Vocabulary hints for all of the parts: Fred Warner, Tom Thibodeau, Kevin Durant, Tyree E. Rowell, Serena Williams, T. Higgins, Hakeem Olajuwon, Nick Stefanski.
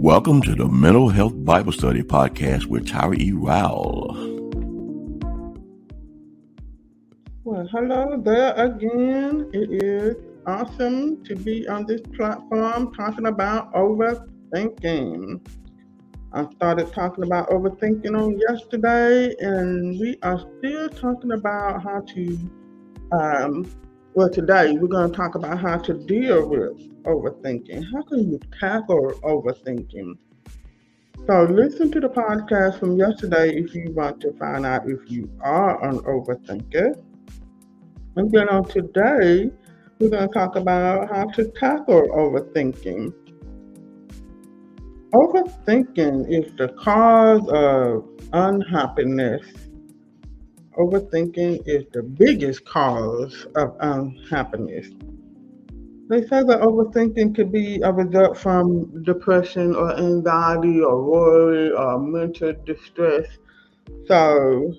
Welcome to the Mental Health Bible Study Podcast with Tyree E. Rowell. Well, hello there again. It is awesome to be on this platform talking about overthinking. I started talking about overthinking on yesterday, and we are still talking about how to, today we're going to talk about how to deal with overthinking. How can you tackle overthinking? So listen to the podcast from yesterday if you want to find out if you are an overthinker. And then on today, we're going to talk about how to tackle overthinking. Overthinking is the cause of unhappiness. Overthinking is the biggest cause of unhappiness. They say that overthinking could be a result from depression or anxiety or worry or mental distress. So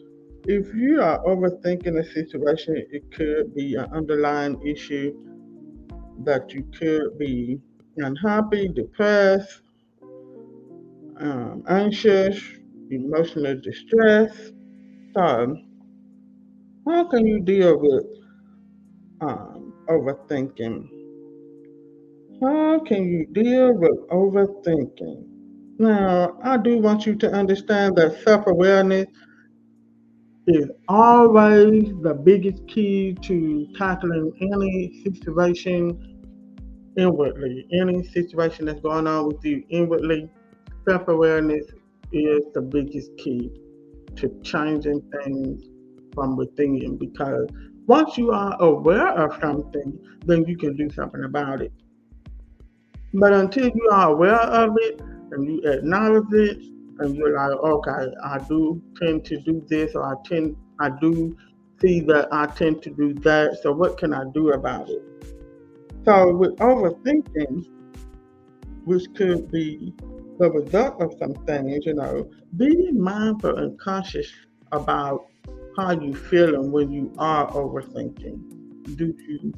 if you are overthinking a situation, it could be an underlying issue that you could be unhappy, depressed, anxious, emotional distress. So how can you deal with overthinking? How can you deal with overthinking? Now, I do want you to understand that self-awareness is always the biggest key to tackling any situation inwardly. Any situation that's going on with you inwardly, self-awareness is the biggest key to changing things from within, because once you are aware of something, then you can do something about it. But until you are aware of it and you acknowledge it and you're like, okay, I do tend to do this, or I do see that I tend to do that, so what can I do about it? So with overthinking, which could be the result of some things, be mindful and conscious about how you feeling when you are overthinking. Do you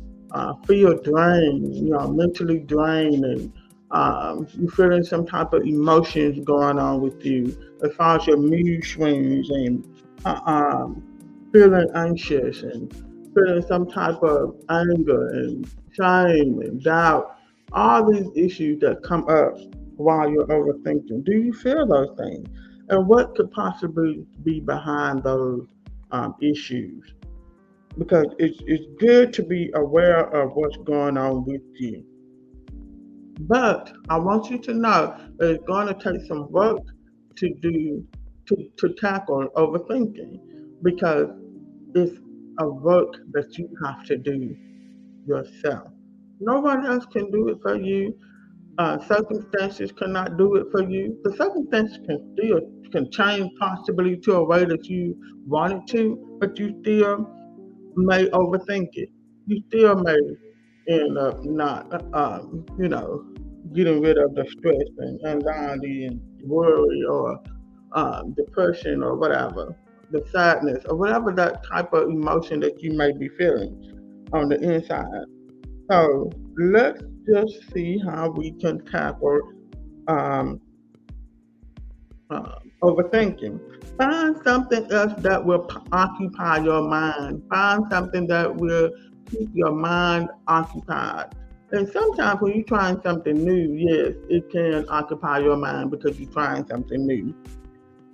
feel drained, mentally drained, and you feeling some type of emotions going on with you as far as your mood swings and feeling anxious and feeling some type of anger and shame and doubt, all these issues that come up while you're overthinking? Do you feel those things? And what could possibly be behind those issues? Because it's good to be aware of what's going on with you. But I want you to know that it's going to take some work to tackle overthinking, because it's a work that you have to do yourself. No one else can do it for you. Circumstances cannot do it for you. The circumstances can change possibly to a way that you want it to, but you still may overthink it. You still may end up not, getting rid of the stress and anxiety and worry or depression or whatever, the sadness or whatever that type of emotion that you may be feeling on the inside. So let's just see how we can tackle overthinking. Find something else that will occupy your mind. Find something that will keep your mind occupied. And sometimes when you're trying something new, yes, it can occupy your mind because you're trying something new.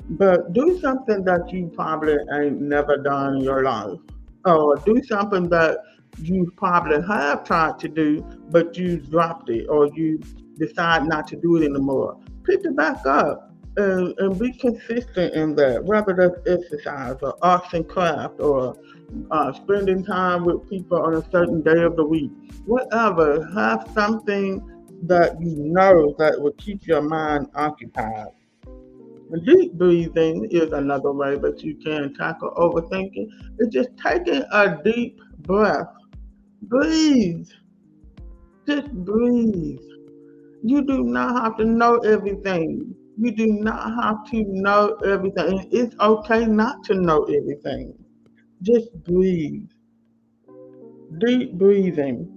But do something that you probably ain't never done in your life, or do something that you probably have tried to do, but you dropped it or you decide not to do it anymore. Pick it back up and be consistent in that, whether that's exercise or arts and craft or spending time with people on a certain day of the week. Whatever, have something that you know that will keep your mind occupied. Deep breathing is another way that you can tackle overthinking. It's just taking a deep breath. Breathe. Just breathe. You do not have to know everything. You do not have to know everything. It's okay not to know everything. Just breathe. Deep breathing.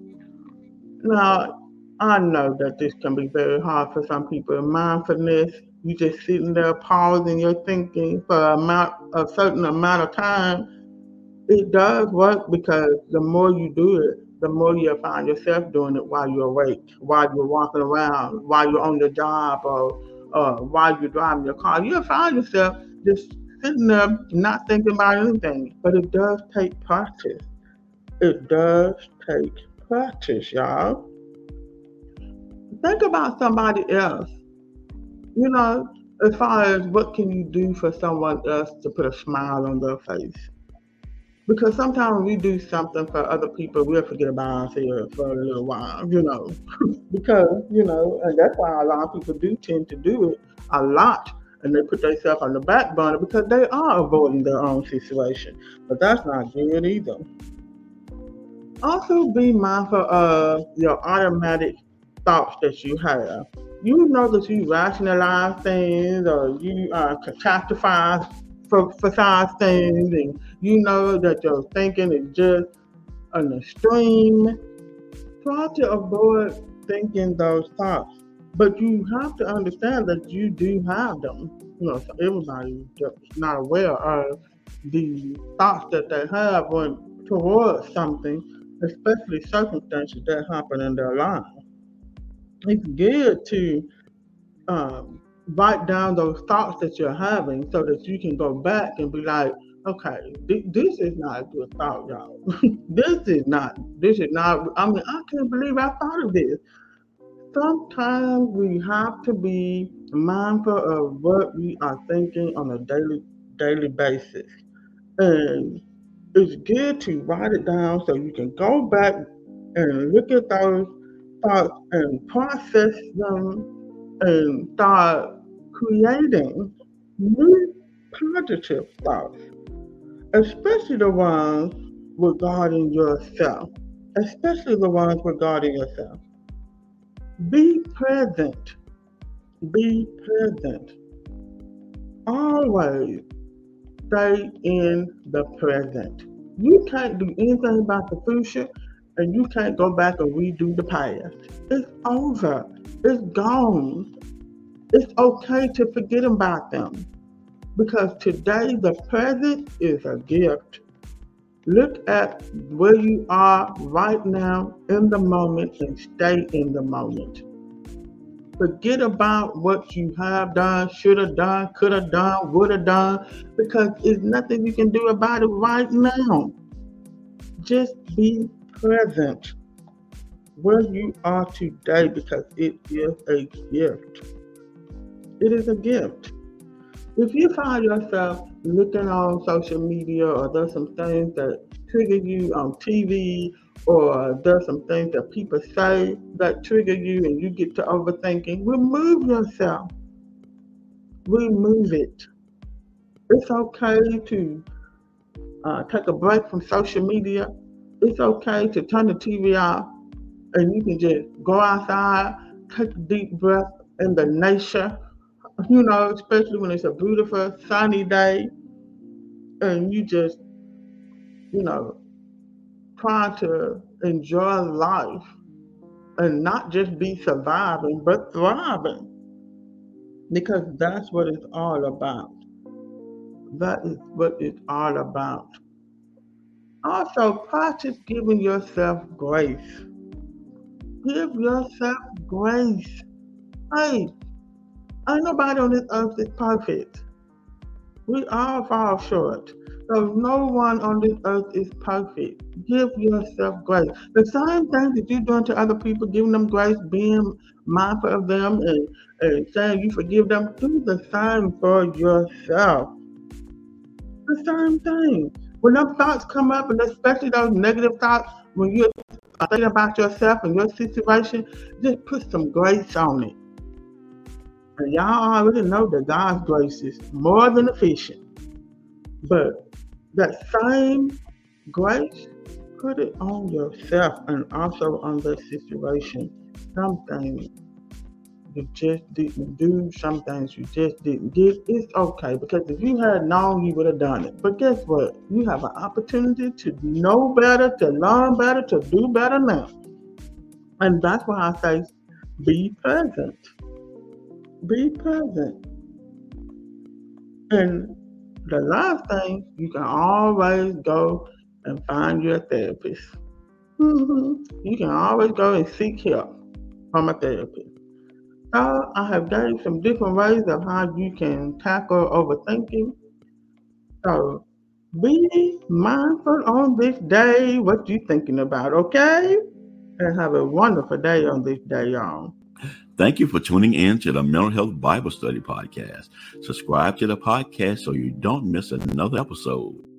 Now, I know that this can be very hard for some people. Mindfulness, you just sitting there pausing your thinking for a certain amount of time. It does work, because the more you do it, the more you'll find yourself doing it while you're awake, while you're walking around, while you're on your job, or while you're driving your car. You'll find yourself just sitting there not thinking about anything. But it does take practice. It does take practice, y'all. Think about somebody else. You know, as far as what can you do for someone else to put a smile on their face? Because sometimes when we do something for other people, we'll forget about ourselves for a little while, you know. Because, you know, and that's why a lot of people do tend to do it a lot. And they put themselves on the back burner because they are avoiding their own situation. But that's not good either. Also, be mindful of your automatic thoughts that you have. You know that you rationalize things, or you catastrophize for size things, and you know that your thinking is just an extreme. Try to avoid thinking those thoughts, but you have to understand that you do have them. You know, so everybody's just not aware of the thoughts that they have when towards something, especially circumstances that happen in their life. It's good to write down those thoughts that you're having so that you can go back and be like, okay, this is not a good thought, y'all. This is not, I mean, I can't believe I thought of this. Sometimes we have to be mindful of what we are thinking on a daily basis. And it's good to write it down so you can go back and look at those thoughts and process them and start creating new positive thoughts, especially the ones regarding yourself. Be present. Always stay in the present. You can't do anything about the future, and you can't go back and redo the past. It's over. It's gone. It's okay to forget about them, because today the present is a gift. Look at where you are right now in the moment and stay in the moment. Forget about what you have done, should have done, could have done, would have done, because there's nothing you can do about it right now. Just be present where you are today, because it is a gift. If you find yourself looking on social media, or there's some things that trigger you on TV, or there's some things that people say that trigger you and you get to overthinking, remove yourself. Remove it. It's okay to take a break from social media. It's okay to turn the TV off, and you can just go outside, take a deep breath in the nature, you know, especially when it's a beautiful sunny day, and you just, you know, try to enjoy life and not just be surviving, but thriving, because that's what it's all about. That is what it's all about. Also, practice giving yourself grace. Give yourself grace. Hey, ain't nobody on this earth is perfect. We all fall short. So no one on this earth is perfect. Give yourself grace. The same thing that you're doing to other people, giving them grace, being mindful of them, and saying you forgive them, do the same for yourself. The same thing. When those thoughts come up, and especially those negative thoughts, when you're thinking about yourself and your situation, just put some grace on it. And y'all already know that God's grace is more than efficient. But that same grace, put it on yourself and also on the situation. Some things you just didn't do, some things you just didn't get. It's okay, because if you had known, you would have done it. But guess what? You have an opportunity to know better, to learn better, to do better now. And that's why I say, be present. Be present. And the last thing, you can always go and find your therapist. You can always go and seek help from a therapist. So I have gave some different ways of how you can tackle overthinking. So be mindful on this day what you're thinking about, okay? And have a wonderful day on this day, y'all. Thank you for tuning in to the Mental Health Bible Study Podcast. Subscribe to the podcast so you don't miss another episode.